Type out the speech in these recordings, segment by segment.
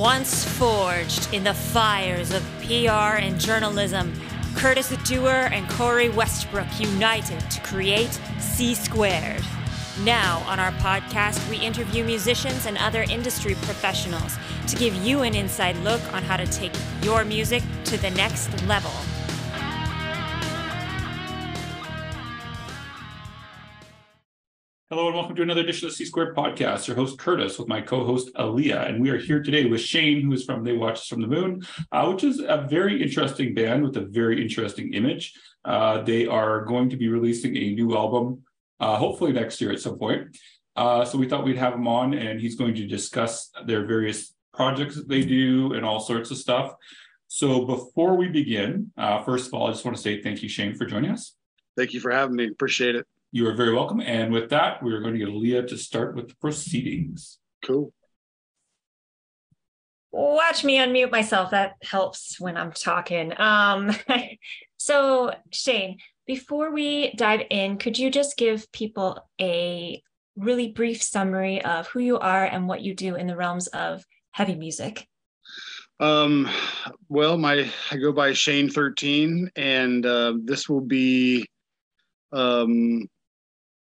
once forged in the fires of PR and journalism, Curtis Dewar and Corey Westbrook united to create C-Squared. Now, on our podcast, we interview musicians and other industry professionals to give you an inside look on how to take your music to the next level. Hello and welcome to another edition of the C-Squared Podcast. Your host, Curtis, with my co-host, Aaliyah. And we are here today with Shane, who is from They Watch Us From The Moon, which is a very interesting band with a very interesting image. They are going to be releasing a new album, hopefully next year at some point. So we thought we'd have him on, and he's going to discuss their various projects that they do and all sorts of stuff. So before we begin, first of all, I just want to say thank you, Shane, for joining us. Thank you for having me. Appreciate it. You are very welcome. And with that, we're going to get Leah to start with the proceedings. Cool. Watch me unmute myself. That helps when I'm talking. So Shane, before we dive in, could you just give people a really brief summary of who you are and what you do in the realms of heavy music? Well, I go by Shane 13, and this will be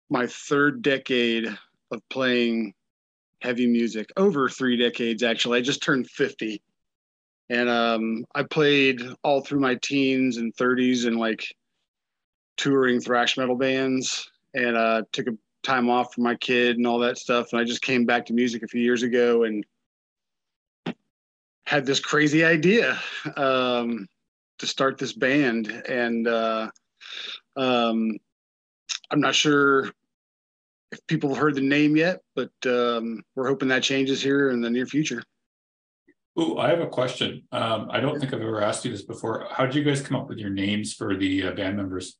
my third decade of playing heavy music, over 3 decades, actually. I just turned 50, and I played all through my teens and 30s in like touring thrash metal bands, and took a time off for my kid and all that stuff. And I just came back to music a few years ago and had this crazy idea to start this band. And I'm not sure if people have heard the name yet, but we're hoping that changes here in the near future. Oh, I have a question. I don't think I've ever asked you this before. How did you guys come up with your names for the band members?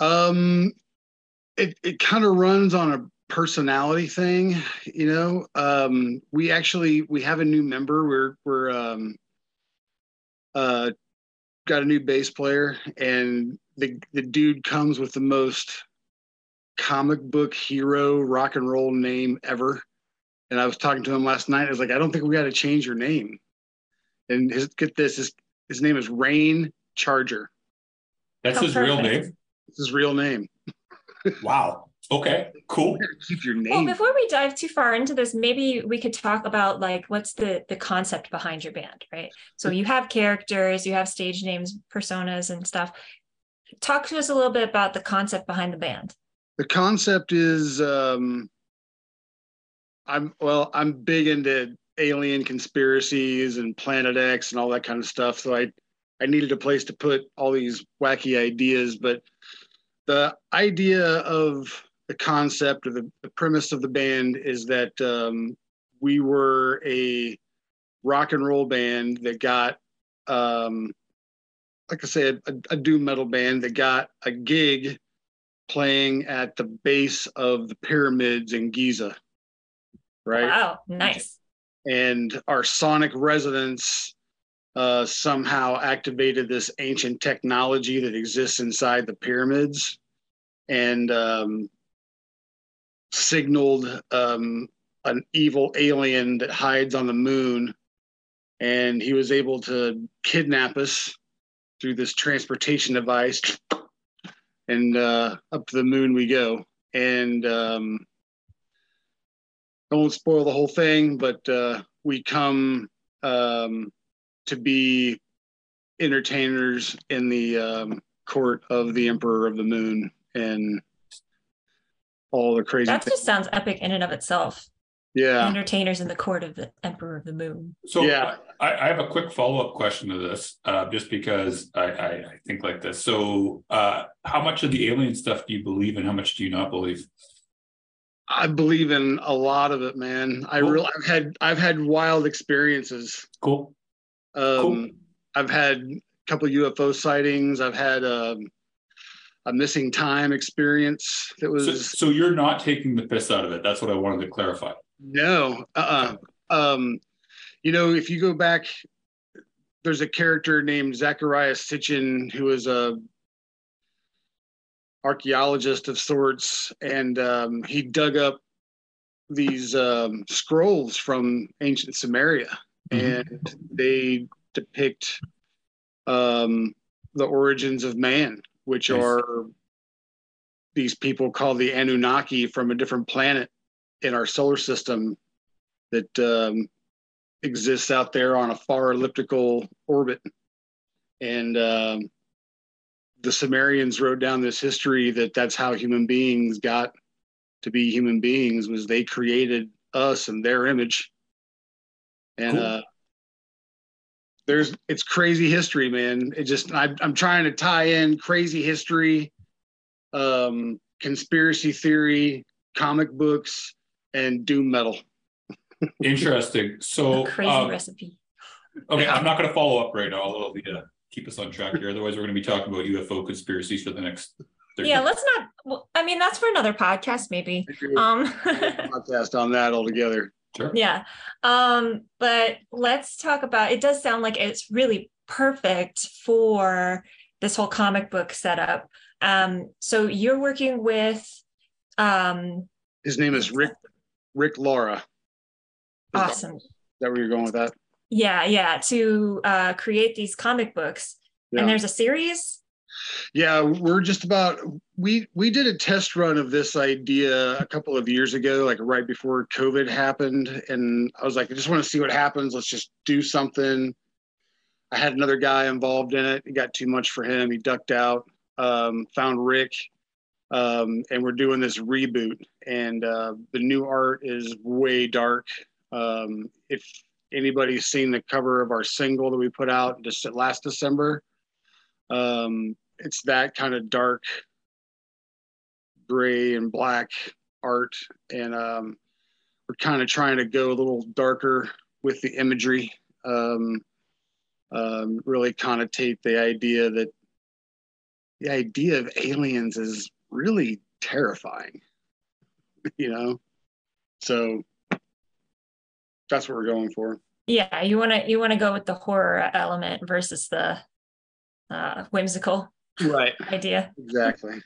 It kind of runs on a personality thing, you know. We have a new member. We're got a new bass player, and the dude comes with the most comic book hero rock and roll name ever. And I was talking to him last night. I was like, I don't think we got to change your name. And his name is Rain Charger. That's his real name? It's his real name. Wow. Okay, cool. Keep your name. Well, before we dive too far into this, maybe we could talk about like what's the concept behind your band, right? So you have characters, you have stage names, personas and stuff. Talk to us a little bit about the concept behind the band. The concept is, I'm big into alien conspiracies and Planet X and all that kind of stuff. So I needed a place to put all these wacky ideas, but the idea of the concept or the premise of the band is that we were a rock and roll band that got, like I said, a doom metal band that got a gig playing at the base of the pyramids in Giza, right? Wow, nice. And our sonic resonance somehow activated this ancient technology that exists inside the pyramids, and signaled an evil alien that hides on the moon, and he was able to kidnap us through this transportation device, and up to the moon we go. And I won't spoil the whole thing, but we come to be entertainers in the court of the Emperor of the Moon and all the crazy things. That just sounds epic in and of itself. Yeah. Entertainers in the court of the Emperor of the Moon. So yeah, I have a quick follow-up question to this, just because I think like this. So how much of the alien stuff do you believe and how much do you not believe? I believe in a lot of it, man. I really, I've had wild experiences. Cool. Cool. I've had a couple of UFO sightings. I've had a missing time experience that was. So you're not taking the piss out of it. That's what I wanted to clarify. No. You know, if you go back, there's a character named Zachariah Sitchin who is a archaeologist of sorts, and he dug up these scrolls from ancient Samaria. and they depict the origins of man, which are these people called the Anunnaki from a different planet in our solar system that exists out there on a far elliptical orbit. And the Sumerians wrote down this history that that's how human beings got to be human beings, was they created us in their image. And cool. It's crazy history, man. It just, I'm trying to tie in crazy history, conspiracy theory, comic books, and doom metal. Interesting. So crazy recipe. Okay, I'm not going to follow up right now. I'll keep us on track here. Otherwise, we're going to be talking about UFO conspiracies for the next. 30 yeah, minutes. Let's not. Well, I mean, that's for another podcast, maybe. Podcast on that altogether. Sure. Yeah, but let's talk about. It does sound like it's really perfect for this whole comic book setup. So you're working with. His name is Rick Laura. Awesome. Is that where you're going with that? Yeah, to create these comic books. Yeah. And there's a series? Yeah, we're just about, we did a test run of this idea a couple of years ago, like right before COVID happened. And I was like, I just want to see what happens. Let's just do something. I had another guy involved in it. It got too much for him. He ducked out, found Rick. And we're doing this reboot. And the new art is way dark. If anybody's seen the cover of our single that we put out just last December, it's that kind of dark gray and black art. And we're kind of trying to go a little darker with the imagery, really connotate the idea that the idea of aliens is really terrifying, you know? So that's what we're going for. Yeah, you want to go with the horror element versus the whimsical idea. Exactly.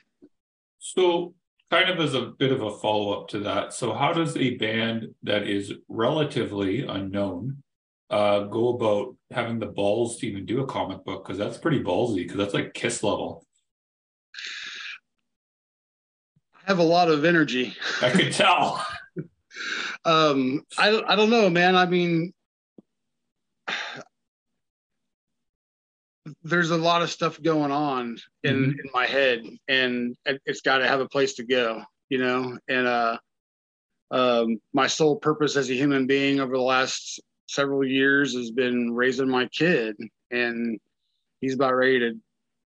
So kind of as a bit of a follow-up to that, so how does a band that is relatively unknown go about having the balls to even do a comic book? Because that's pretty ballsy, because that's like Kiss level. I have a lot of energy. I could tell. I don't know, man. I mean, there's a lot of stuff going on in my head, and it's got to have a place to go, you know? And my sole purpose as a human being over the last several years has been raising my kid, and he's about ready to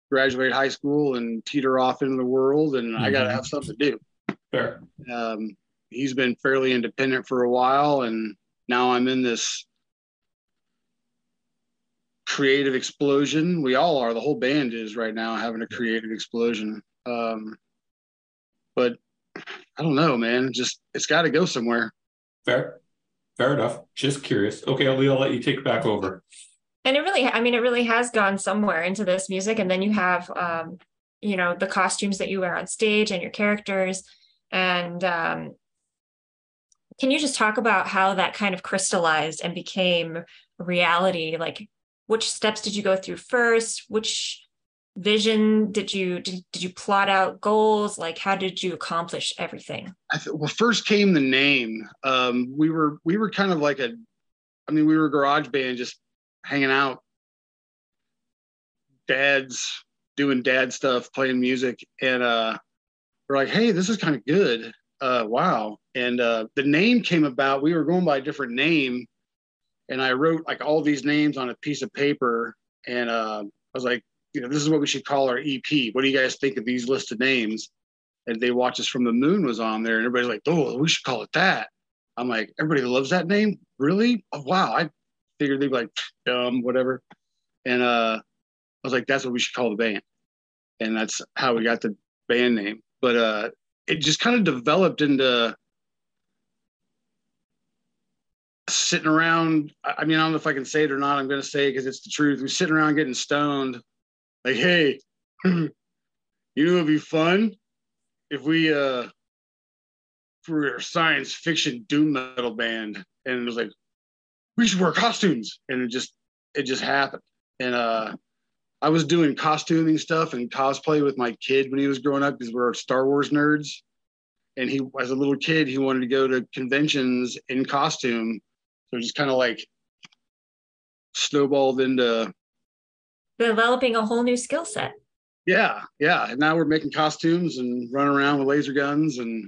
graduate high school and teeter off into the world, and I got to have something to do. Fair. He's been fairly independent for a while, and now I'm in this creative explosion. We all are. The whole band is right now having a creative explosion. But I don't know, man. Just, it's got to go somewhere. Fair enough. Just curious. Okay, Aliyah, I'll let you take back over. And it really has gone somewhere into this music. And then you have, the costumes that you wear on stage and your characters. And can you just talk about how that kind of crystallized and became reality? Like, which steps did you go through first? Which vision did you plot out goals? Like, how did you accomplish everything? Well, first came the name. We were kind of like we were a garage band, just hanging out, dads doing dad stuff, playing music, and we're like, hey, this is kind of good. Wow. And the name came about. We were going by a different name. And I wrote like all these names on a piece of paper. And I was like, this is what we should call our EP. What do you guys think of these list of names? And They Watch Us From the Moon was on there. And everybody's like, oh, we should call it that. I'm like, everybody loves that name? Really? Oh, wow. I figured they'd be like, dumb, whatever. And I was like, that's what we should call the band. And that's how we got the band name. But it just kind of developed into sitting around. I mean, I don't know if I can say it or not. I'm going to say it because it's the truth. We're sitting around getting stoned. Like, hey, it'd be fun if we were a science fiction doom metal band. And it was like, we should wear costumes. And it just happened. And I was doing costuming stuff and cosplay with my kid when he was growing up because we're Star Wars nerds. And he, as a little kid, he wanted to go to conventions in costume. So just kind of like snowballed into developing a whole new skill set. Yeah. Yeah. And now we're making costumes and running around with laser guns. And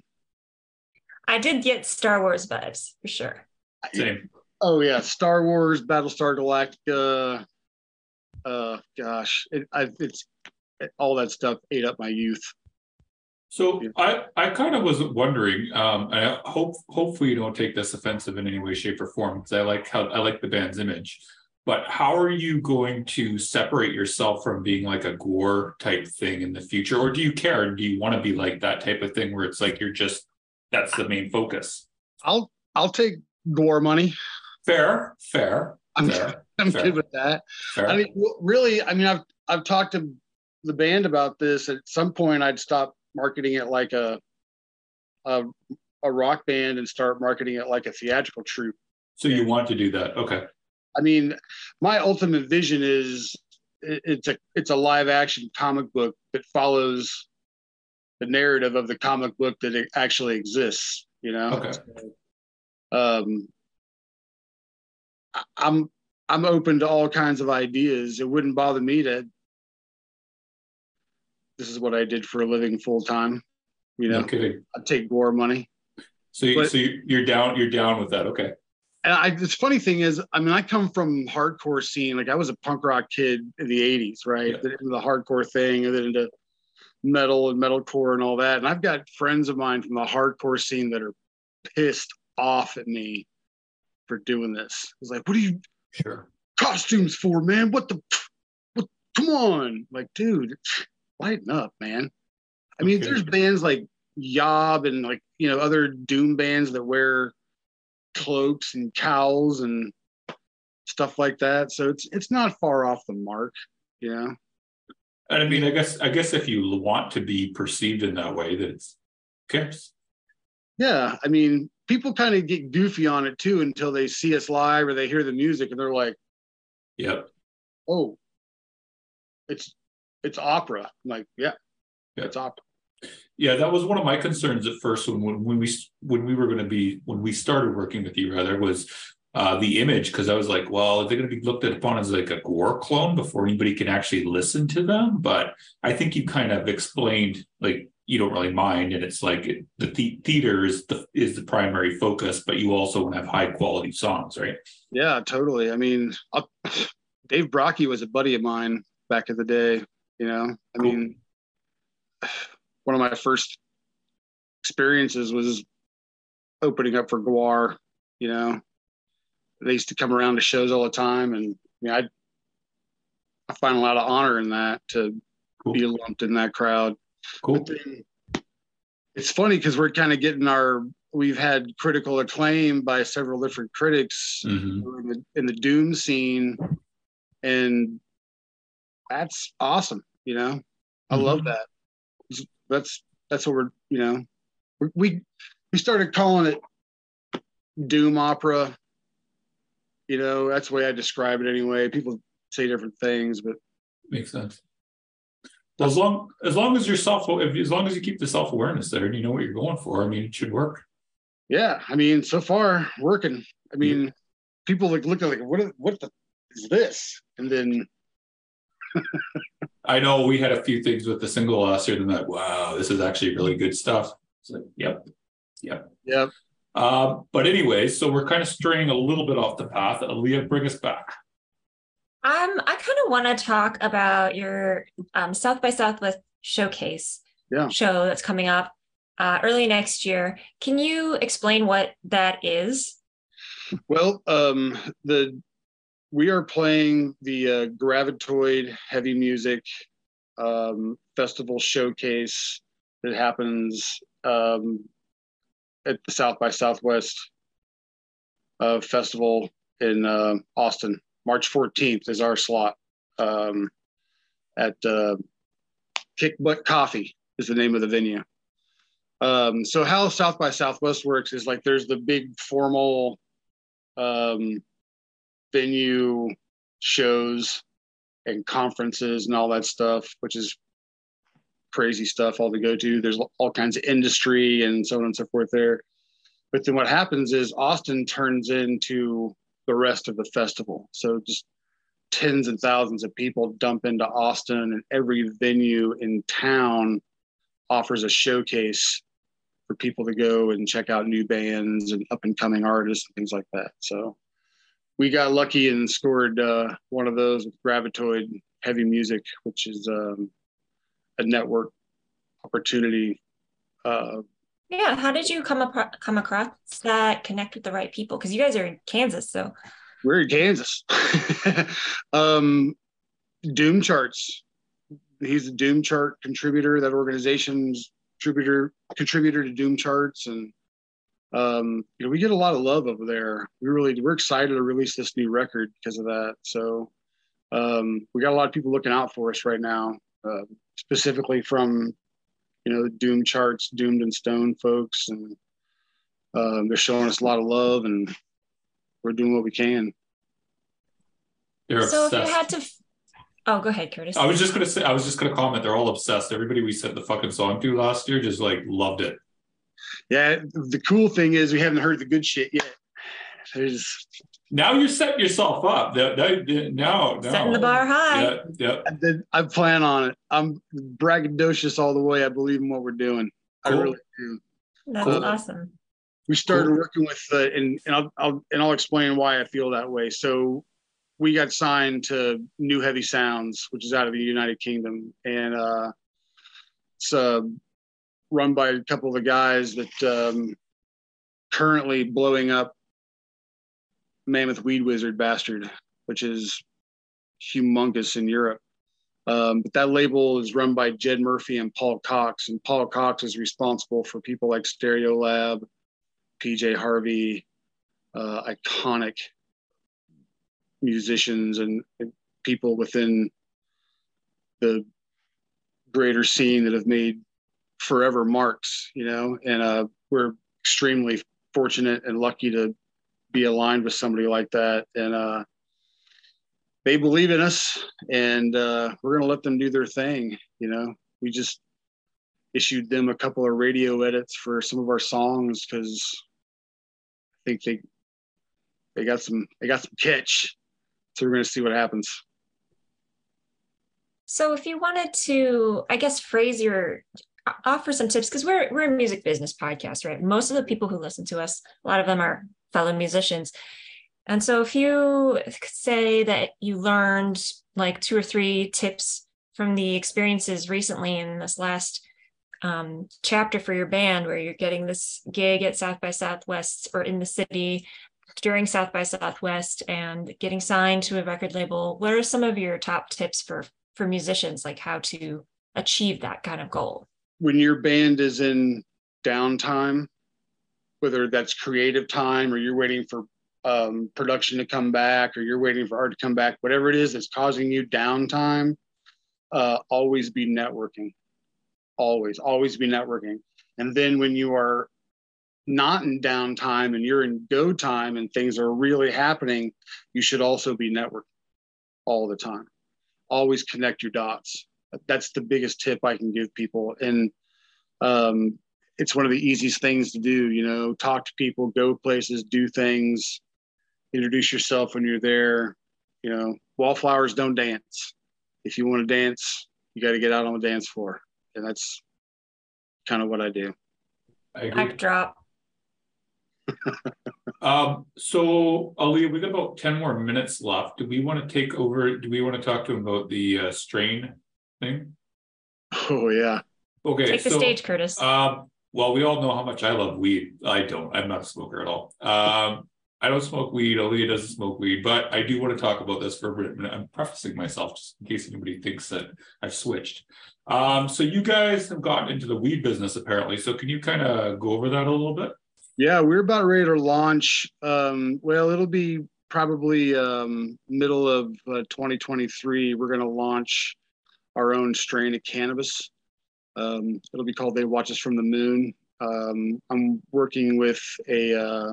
I did get Star Wars vibes for sure. Same. Oh yeah. Star Wars, Battlestar Galactica. Gosh, all that stuff ate up my youth. So yeah. I kind of was wondering, I hopefully you don't take this offensive in any way, shape, or form, because I like the band's image. But how are you going to separate yourself from being like a gore type thing in the future? Or do you care? Do you want to be like that type of thing where it's like you're just, that's the main focus? I'll take gore money. Fair. I'm good with that. Fair. I mean, really, I mean, I've talked to the band about this. At some point, I'd stop marketing it like a rock band and start marketing it like a theatrical troupe. So you want to do that? Okay. I mean, my ultimate vision is it's a live action comic book that follows the narrative of the comic book that it actually exists. You know. Okay. So, I'm open to all kinds of ideas. It wouldn't bother me to, this is what I did for a living full time. You know, okay. I take war money. So you're down with that. Okay. And the funny thing is, I mean, I come from hardcore scene. Like I was a punk rock kid in the 80s, right? Yeah. The hardcore thing, and then into metal and metalcore and all that. And I've got friends of mine from the hardcore scene that are pissed off at me for doing this. It's like, what are you costumes for, man? What, come on. Like, dude, lighten up, man. I mean, there's bands like Yob and like, you know, other doom bands that wear cloaks and cowls and stuff like that. So it's not far off the mark, you know? And I mean, I guess if you want to be perceived in that way, that it's okay. Yeah. I mean, people kind of get goofy on it too until they see us live or they hear the music and they're like, "Yep, oh, it's opera." I'm like, yeah, it's opera. Yeah, that was one of my concerns at first when we started working with you, rather, was the image, because I was like, well, they're going to be looked upon as like a gore clone before anybody can actually listen to them. But I think you kind of explained like, you don't really mind, and it's like the theater is the primary focus, but you also want to have high quality songs, right? Yeah, totally. I mean, Dave Brockie was a buddy of mine back in the day. You know, I mean, one of my first experiences was opening up for Gwar. You know, they used to come around to shows all the time, and you know, I find a lot of honor in that to be lumped in that crowd. Cool. Then, it's funny because we're kind of getting we've had critical acclaim by several different critics in the doom scene, and that's awesome. You know, I love that. That's what we're, you know, we started calling it doom opera. You know, that's the way I describe it anyway. People say different things, but makes sense. Well, as long as you're as long as you keep the self-awareness there and you know what you're going for, I mean, it should work. Yeah, I mean, so far working. I mean, people like look at like what is this? And then I know we had a few things with the single last year, and I'm like, wow, this is actually really good stuff. It's like, yep. But anyway, so we're kind of straying a little bit off the path. Aaliyah, bring us back. I kind of want to talk about your South by Southwest showcase show that's coming up early next year. Can you explain what that is? Well, we are playing the Gravitoid Heavy Music Festival showcase that happens at the South by Southwest Festival in Austin. March 14th is our slot at Kick Butt Coffee is the name of the venue. So how South by Southwest works is like there's the big formal venue shows and conferences and all that stuff, which is crazy stuff all to go to. There's all kinds of industry and so on and so forth there. But then what happens is Austin turns into the rest of the festival. So just tens and thousands of people dump into Austin, and every venue in town offers a showcase for people to go and check out new bands and up and coming artists and things like that. So we got lucky and scored one of those with Gravitoid Heavy Music, which is a network opportunity. Yeah, how did you come across that, connect with the right people? Because you guys are in Kansas, so. We're in Kansas. Doom Charts. He's a Doom Chart contributor. That organization's contributor to Doom Charts, and you know, we get a lot of love over there. We're excited to release this new record because of that. So we got a lot of people looking out for us right now, specifically from, you know, Doom Charts, Doomed and Stoned folks, and they're showing us a lot of love, and we're doing what we can. They're obsessed. So if you had to, oh, go ahead, Curtis. I was just gonna comment. They're all obsessed. Everybody we sent the fucking song to last year just like loved it. Yeah, the cool thing is we haven't heard the good shit yet. Now you're setting yourself up. Now setting the bar high. Yeah. I plan on it. I'm braggadocious all the way. I believe in what we're doing. Cool. I really do. That's awesome. We started working with, I'll explain why I feel that way. So we got signed to New Heavy Sounds, which is out of the United Kingdom. And it's run by a couple of the guys that currently blowing up Mammoth Weed Wizard Bastard, which is humongous in Europe. But that label is run by Jed Murphy and Paul Cox. And Paul Cox is responsible for people like Stereo Lab, PJ Harvey, iconic musicians and people within the greater scene that have made forever marks, you know, and we're extremely fortunate and lucky to be aligned with somebody like that. And they believe in us, and we're going to let them do their thing. You know, we just issued them a couple of radio edits for some of our songs because I think they got some catch. So we're going to see what happens. So if you wanted to, I guess, offer some tips, because we're a music business podcast, right? Most of the people who listen to us, a lot of them are fellow musicians. And so if you say that you learned like 2 or 3 tips from the experiences recently in this last chapter for your band, where you're getting this gig at South by Southwest or in the city during South by Southwest and getting signed to a record label, what are some of your top tips for musicians, like how to achieve that kind of goal? When your band is in downtime, whether that's creative time or you're waiting for production to come back or you're waiting for art to come back, whatever it is that's causing you downtime, always be networking. Always be networking. And then when you are not in downtime and you're in go time and things are really happening, you should also be networking all the time. Always connect your dots. That's the biggest tip I can give people. And it's one of the easiest things to do, you know, talk to people, go places, do things, introduce yourself when you're there. You know, wallflowers don't dance. If you want to dance, you got to get out on the dance floor. And that's kind of what I do. Mic drop. So Ali, we've got about 10 more minutes left. Do we want to take over? Do we want to talk to him about the strain thing? Oh yeah. Okay. Take the stage, Curtis. Well, we all know how much I love weed. I don't. I'm not a smoker at all. I don't smoke weed. Aaliyah doesn't smoke weed, but I do want to talk about this for a minute. I'm prefacing myself just in case anybody thinks that I've switched. So you guys have gotten into the weed business apparently. So can you kind of go over that a little bit? Yeah, we're about ready to launch. Well, it'll be probably middle of 2023. We're going to launch our own strain of cannabis. It'll be called They Watch Us From The Moon. I'm working with a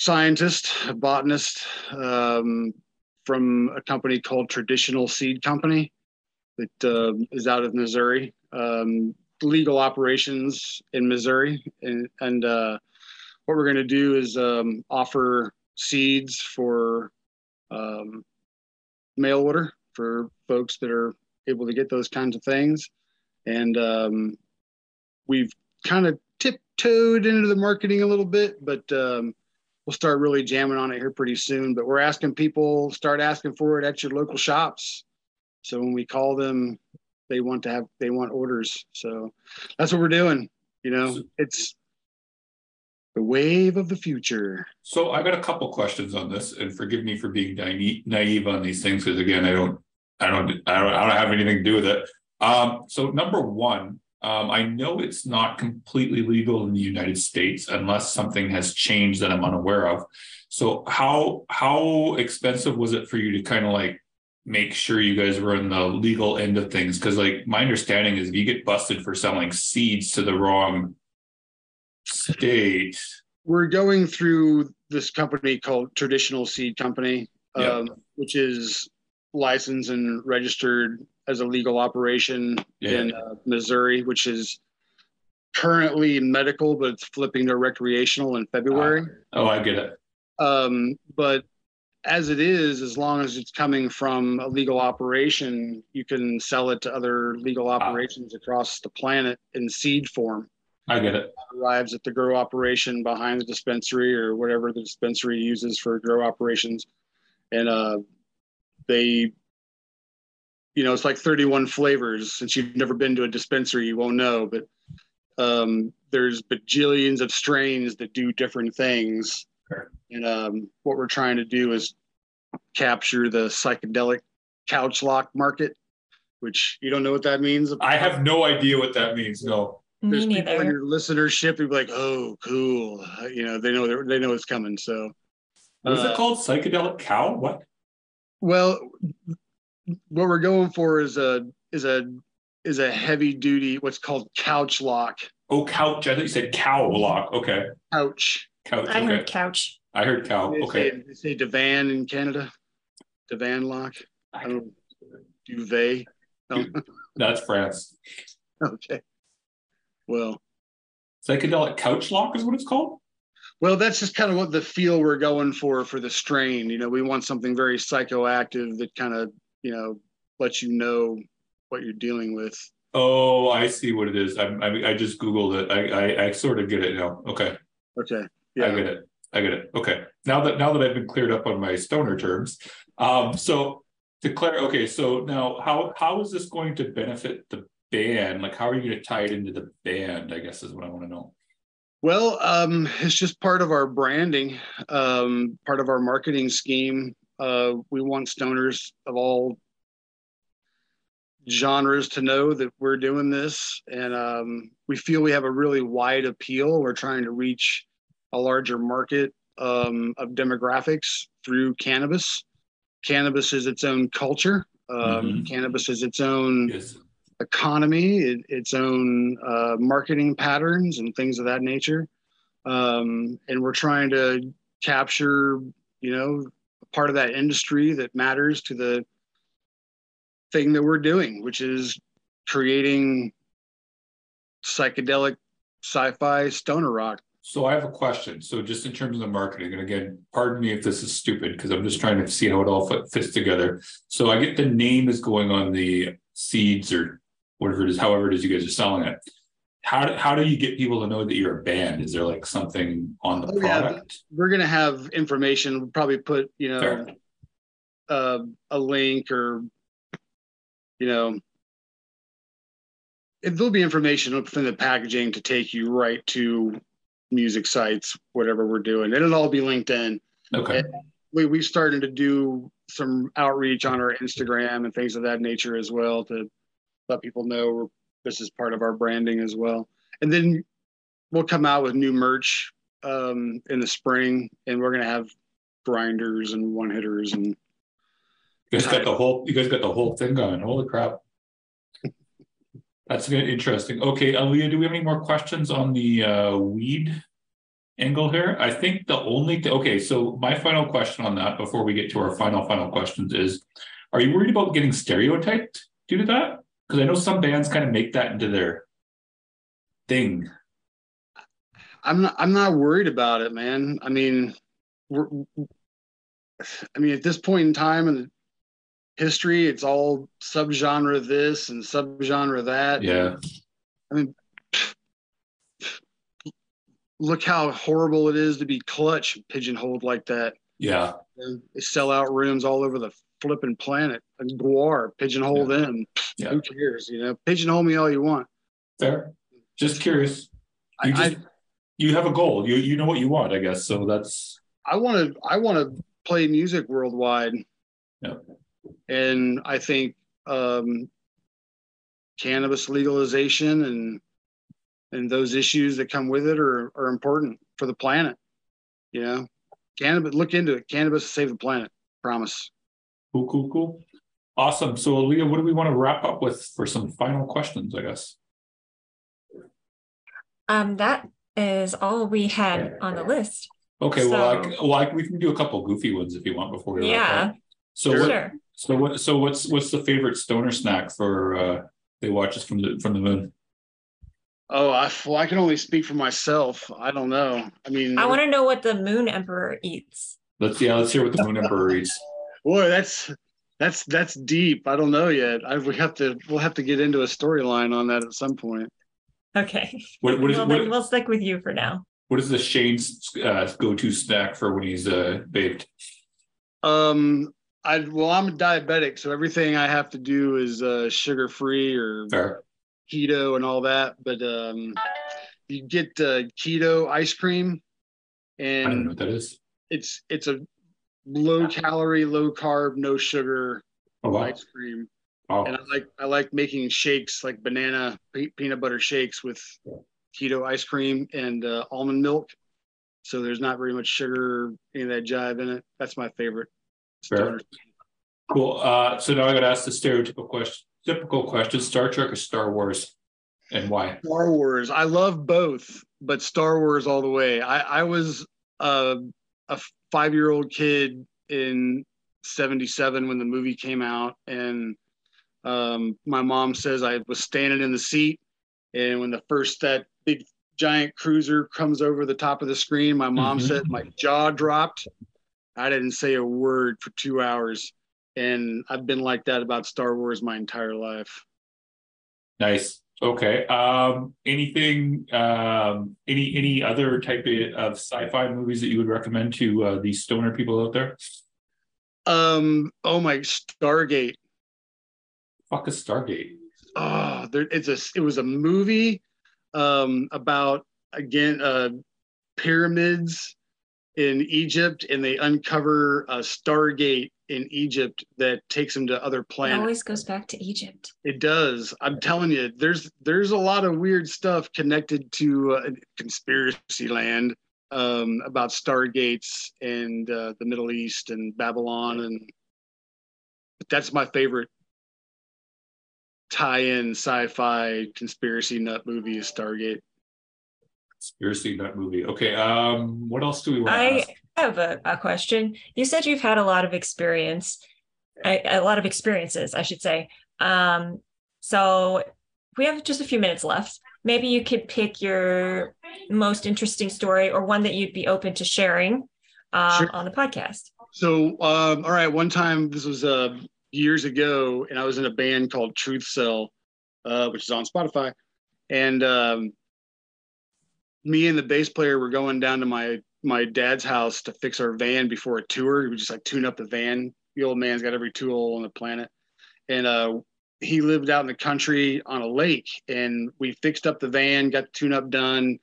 scientist, a botanist from a company called Traditional Seed Company that is out of Missouri. Legal operations in Missouri. And what we're going to do is offer seeds for mail order for folks that are able to get those kinds of things. And we've kind of tiptoed into the marketing a little bit, but we'll start really jamming on it here pretty soon. But we're asking people, start asking for it at your local shops. So when we call them, they want orders. So that's what we're doing. You know, it's the wave of the future. So I got a couple questions on this, and forgive me for being naive on these things, because again, I don't have anything to do with it. So number one, I know it's not completely legal in the United States unless something has changed that I'm unaware of. So how expensive was it for you to kind of like make sure you guys were in the legal end of things? Because like my understanding is if you get busted for selling seeds to the wrong state. We're going through this company called Traditional Seed Company, which is licensed and registered as a legal operation in Missouri, which is currently medical, but it's flipping to recreational in February. I get it. But as it is, as long as it's coming from a legal operation, you can sell it to other legal operations across the planet in seed form. I get it. It arrives at the grow operation behind the dispensary or whatever the dispensary uses for grow operations. And they, you know, it's like 31 flavors. Since you've never been to a dispensary, you won't know, but there's bajillions of strains that do different things. Sure. And what we're trying to do is capture the psychedelic couch lock market, which you don't know what that means. I have no idea what that means. No, there's me people neither. In your listenership who'd be like, "Oh, cool," you know, they know it's coming. So, what's it called? Psychedelic cow? What? Well, what we're going for is a heavy duty what's called couch lock. Oh, couch! I thought you said cow lock. Okay, couch. Couch, I heard couch. I heard cow. Okay. They say divan in Canada. Divan lock. I don't know. Duvet. No. That's France. Okay. Well. Psychedelic couch lock is what it's called? Well, that's just kind of what the feel we're going for the strain. You know, we want something very psychoactive that kind of, you know, lets you know what you're dealing with. Oh, I see what it is. I just Googled it. I sort of get it now. Okay. Yeah. I get it. Okay. Now that I've been cleared up on my stoner terms, so to clarify, okay. So now, how is this going to benefit the band? Like, how are you going to tie it into the band? I guess is what I want to know. Well, it's just part of our branding, part of our marketing scheme. We want stoners of all genres to know that we're doing this, and we feel we have a really wide appeal. We're trying to reach a larger market of demographics through cannabis. Cannabis is its own culture. Cannabis is its own economy, its own marketing patterns and things of that nature. And we're trying to capture, you know, part of that industry that matters to the thing that we're doing, which is creating psychedelic sci-fi stoner rock. So I have a question. So just in terms of the marketing, and again, pardon me if this is stupid, because I'm just trying to see how it all fits together. So I get the name is going on the seeds or whatever it is, however it is you guys are selling it. How do you get people to know that you're a band? Is there like something on the product? Yeah, we're going to have information. We'll probably put, you know, a link or, you know, there'll be information within the packaging to take you right to music sites, whatever we're doing. It'll all be linked in. Okay. And we started to do some outreach on our Instagram and things of that nature as well to let people know this is part of our branding as well. And then we'll come out with new merch in the spring, and we're going to have grinders and one hitters. And you guys got the whole thing going. Holy crap. That's good, interesting. Okay, Aaliyah, do we have any more questions on the weed angle here. I think the only okay, so my final question on that before we get to our final questions is, are you worried about getting stereotyped due to that? Because I know some bands kind of make that into their thing. I'm not worried about it, man. I mean, at this point in time in history, it's all subgenre this and subgenre that. Yeah. I mean, look how horrible it is to be clutch and pigeonholed like that. Yeah. They sell out rooms all over the flipping planet. Like Guar, pigeonhole them. Yeah. Who cares? You know, pigeonhole me all you want. Fair. Just curious. You have a goal. You know what you want, I guess. So that's. I want to play music worldwide. Yeah. And I think cannabis legalization and those issues that come with it are important for the planet. You know, cannabis. Look into it. Cannabis to save the planet. Promise. Cool. Awesome. So, Aaliyah, what do we want to wrap up with for some final questions, I guess? That is all we had on the list. Okay. So, we can do a couple goofy ones if you want before we wrap up. So sure. What's the favorite stoner snack for They Watch Us from the Moon? Oh, I can only speak for myself. I don't know. I mean, I want to know what the Moon Emperor eats. Let's hear what the Moon Emperor eats. Boy, that's deep. I don't know yet. We'll have to get into a storyline on that at some point. Okay. We'll stick with you for now. What is the Shane's go-to snack for when he's baked? I'm diabetic, so everything I have to do is sugar-free or keto and all that. But you get keto ice cream, and I don't know what that is. It's a low-calorie, low-carb, no-sugar ice cream. Oh. And I like making shakes, like banana peanut butter shakes with keto ice cream and almond milk. So there's not very much sugar, any of that jive in it. That's my favorite. Fair. Cool. So now I got to ask the stereotypical question. Typical question: Star Trek or Star Wars, and why? Star Wars. I love both, but Star Wars all the way. I was a 5-year-old kid in '77 when the movie came out, and my mom says I was standing in the seat, and when that big giant cruiser comes over the top of the screen, my mom said my jaw dropped. I didn't say a word for 2 hours, and I've been like that about Star Wars my entire life. Nice. Okay. Any other type of sci-fi movies that you would recommend to these stoner people out there? Oh my, Stargate. Fuck is Stargate? Oh, it was a movie about, again, pyramids in Egypt, and they uncover a Stargate in Egypt that takes them to other planets. It always goes back to Egypt. It does. I'm telling you, there's a lot of weird stuff connected to conspiracy land about Stargates and the Middle East and Babylon, but that's my favorite tie-in sci-fi conspiracy nut movie is Stargate. Conspiracy nut movie. Okay. What else do we want to ask? I have a question. You said you've had a lot of experience, a lot of experiences, I should say. So we have just a few minutes left. Maybe you could pick your most interesting story or one that you'd be open to sharing sure. on the podcast. So, all right. One time, this was years ago, and I was in a band called Truth Cell, which is on Spotify. And, me and the bass player were going down to my dad's house to fix our van before a tour. We would just tune up the van. The old man's got every tool on the planet. And he lived out in the country on a lake. And we fixed up the van, got the tune-up done.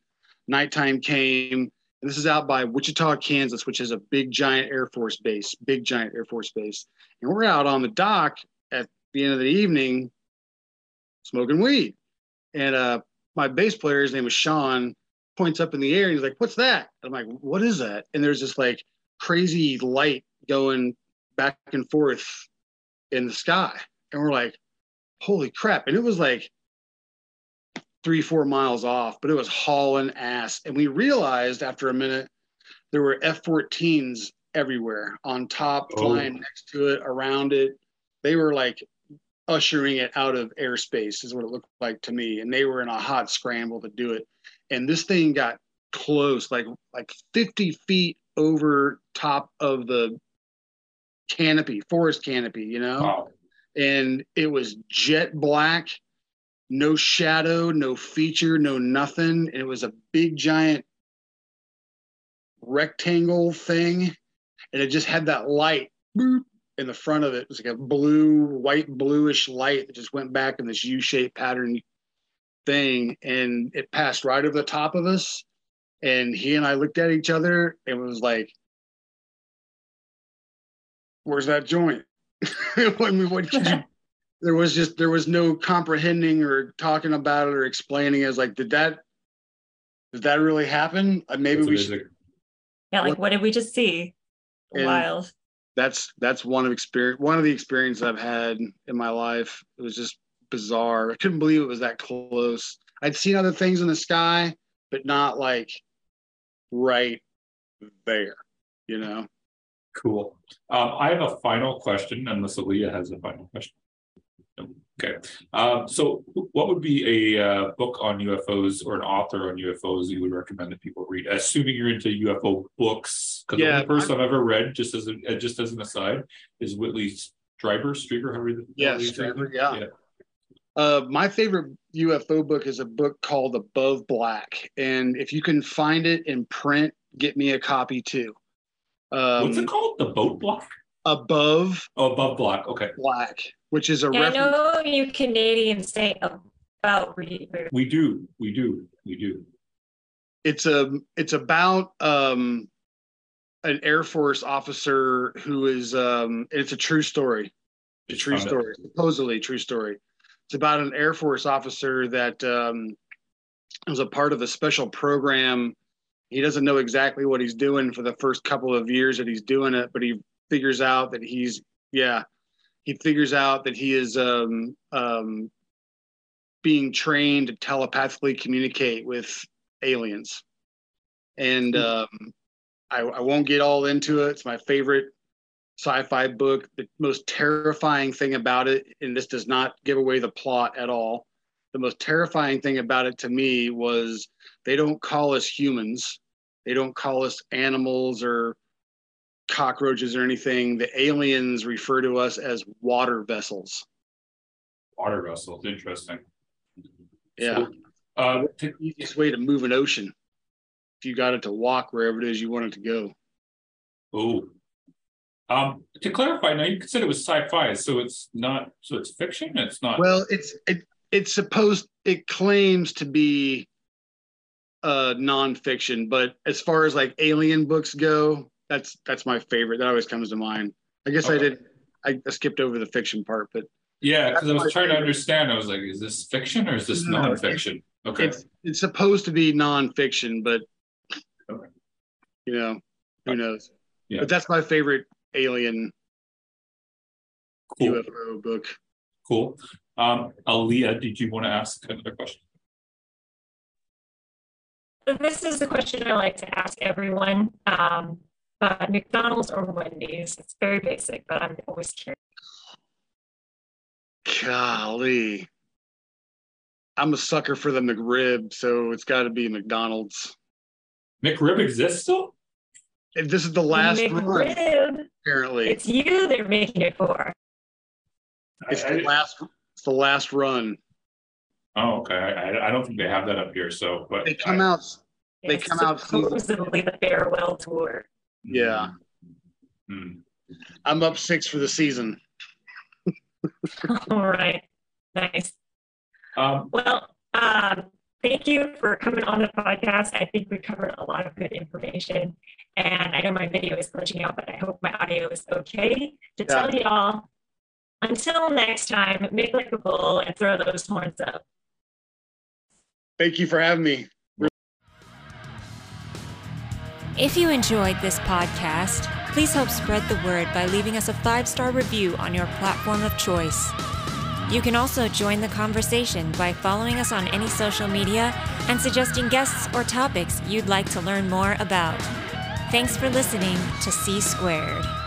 Nighttime came. And this is out by Wichita, Kansas, which is a big, giant Air Force base. And we're out on the dock at the end of the evening smoking weed. And my bass player, his name was Sean, points up in the air and he's like, "What's that?" I'm like, "What is that?" And there's this crazy light going back and forth in the sky, and we're like, "Holy crap!" And it was like 3-4 miles off, but it was hauling ass. And we realized after a minute there were F-14s everywhere, on top, flying next to it, around it. They were like ushering it out of airspace is what it looked like to me. And they were in a hot scramble to do it. And this thing got close, like 50 feet over top of the canopy, forest canopy, you know? Wow. And it was jet black, no shadow, no feature, no nothing. And it was a big giant rectangle thing. And it just had that light boop in the front of it. It was like a blue, white, bluish light that just went back in this U-shaped pattern thing. And it passed right over the top of us. And he and I looked at each other. It was like, where's that joint? I mean, what could you... There was no comprehending or talking about it or explaining. I was like, did that really happen? Maybe that's we amazing. Should. Yeah, like what did we just see? And wild. That's one of the experiences I've had in my life. It was just bizarre. I couldn't believe it was that close. I'd seen other things in the sky, but not like right there, you know? Cool. I have a final question, unless Aaliyah has a final question. Okay. So what would be a book on UFOs or an author on UFOs you would recommend that people read, assuming you're into UFO books? Because the first I've ever read, just as an aside, is Whitley Strieber, how read the Strieber, yeah. My favorite UFO book is a book called Above Black. And if you can find it in print, get me a copy too. What's it called? The Boat Block? Above Black, okay. Black, which is a reference. I know you Canadians say about reading. We do. It's about an Air Force officer who is, it's a true story. It's a true story, supposedly true story. It's about an Air Force officer that was a part of a special program. He doesn't know exactly what he's doing for the first couple of years that he's doing it, but he figures out that he is being trained to telepathically communicate with aliens. And I won't get all into it. It's my favorite sci-fi book. The most terrifying thing about it, and this does not give away the plot at all, the most terrifying thing about it to me was they don't call us humans. They don't call us animals or cockroaches or anything. The aliens refer to us as water vessels. Water vessels, interesting. Yeah. So, the easiest way to move an ocean, if you got it to walk wherever it is you want it to go. Oh. To clarify, now you said it was sci-fi, so it's not. So it's fiction. It's not. Well, it's supposed. It claims to be nonfiction, but as far as like alien books go, that's my favorite. That always comes to mind. I guess okay. I skipped over the fiction part, but yeah, because I was trying to understand. I was like, is this fiction or is this nonfiction? Okay, it's supposed to be nonfiction, but you know, who knows? Yeah. But that's my favorite alien UFO book. Cool. Aaliyah, did you want to ask another question? This is the question I like to ask everyone. But McDonald's or Wendy's? It's very basic, but I'm always curious. Golly. I'm a sucker for the McRib, so it's got to be McDonald's. McRib exists still? If this is the last McRib, apparently. It's you they're making it for. It's the last run. Oh, okay. I don't think they have that up here. So, but they come out. Supposedly the farewell tour. Yeah. Mm-hmm. I'm up 6 for the season. All right. Nice. Thank you for coming on the podcast. I think we covered a lot of good information. And I know my video is glitching out, but I hope my audio is okay. Tell y'all, until next time, make like a bull and throw those horns up. Thank you for having me. If you enjoyed this podcast, please help spread the word by leaving us a 5-star review on your platform of choice. You can also join the conversation by following us on any social media and suggesting guests or topics you'd like to learn more about. Thanks for listening to C-Squared.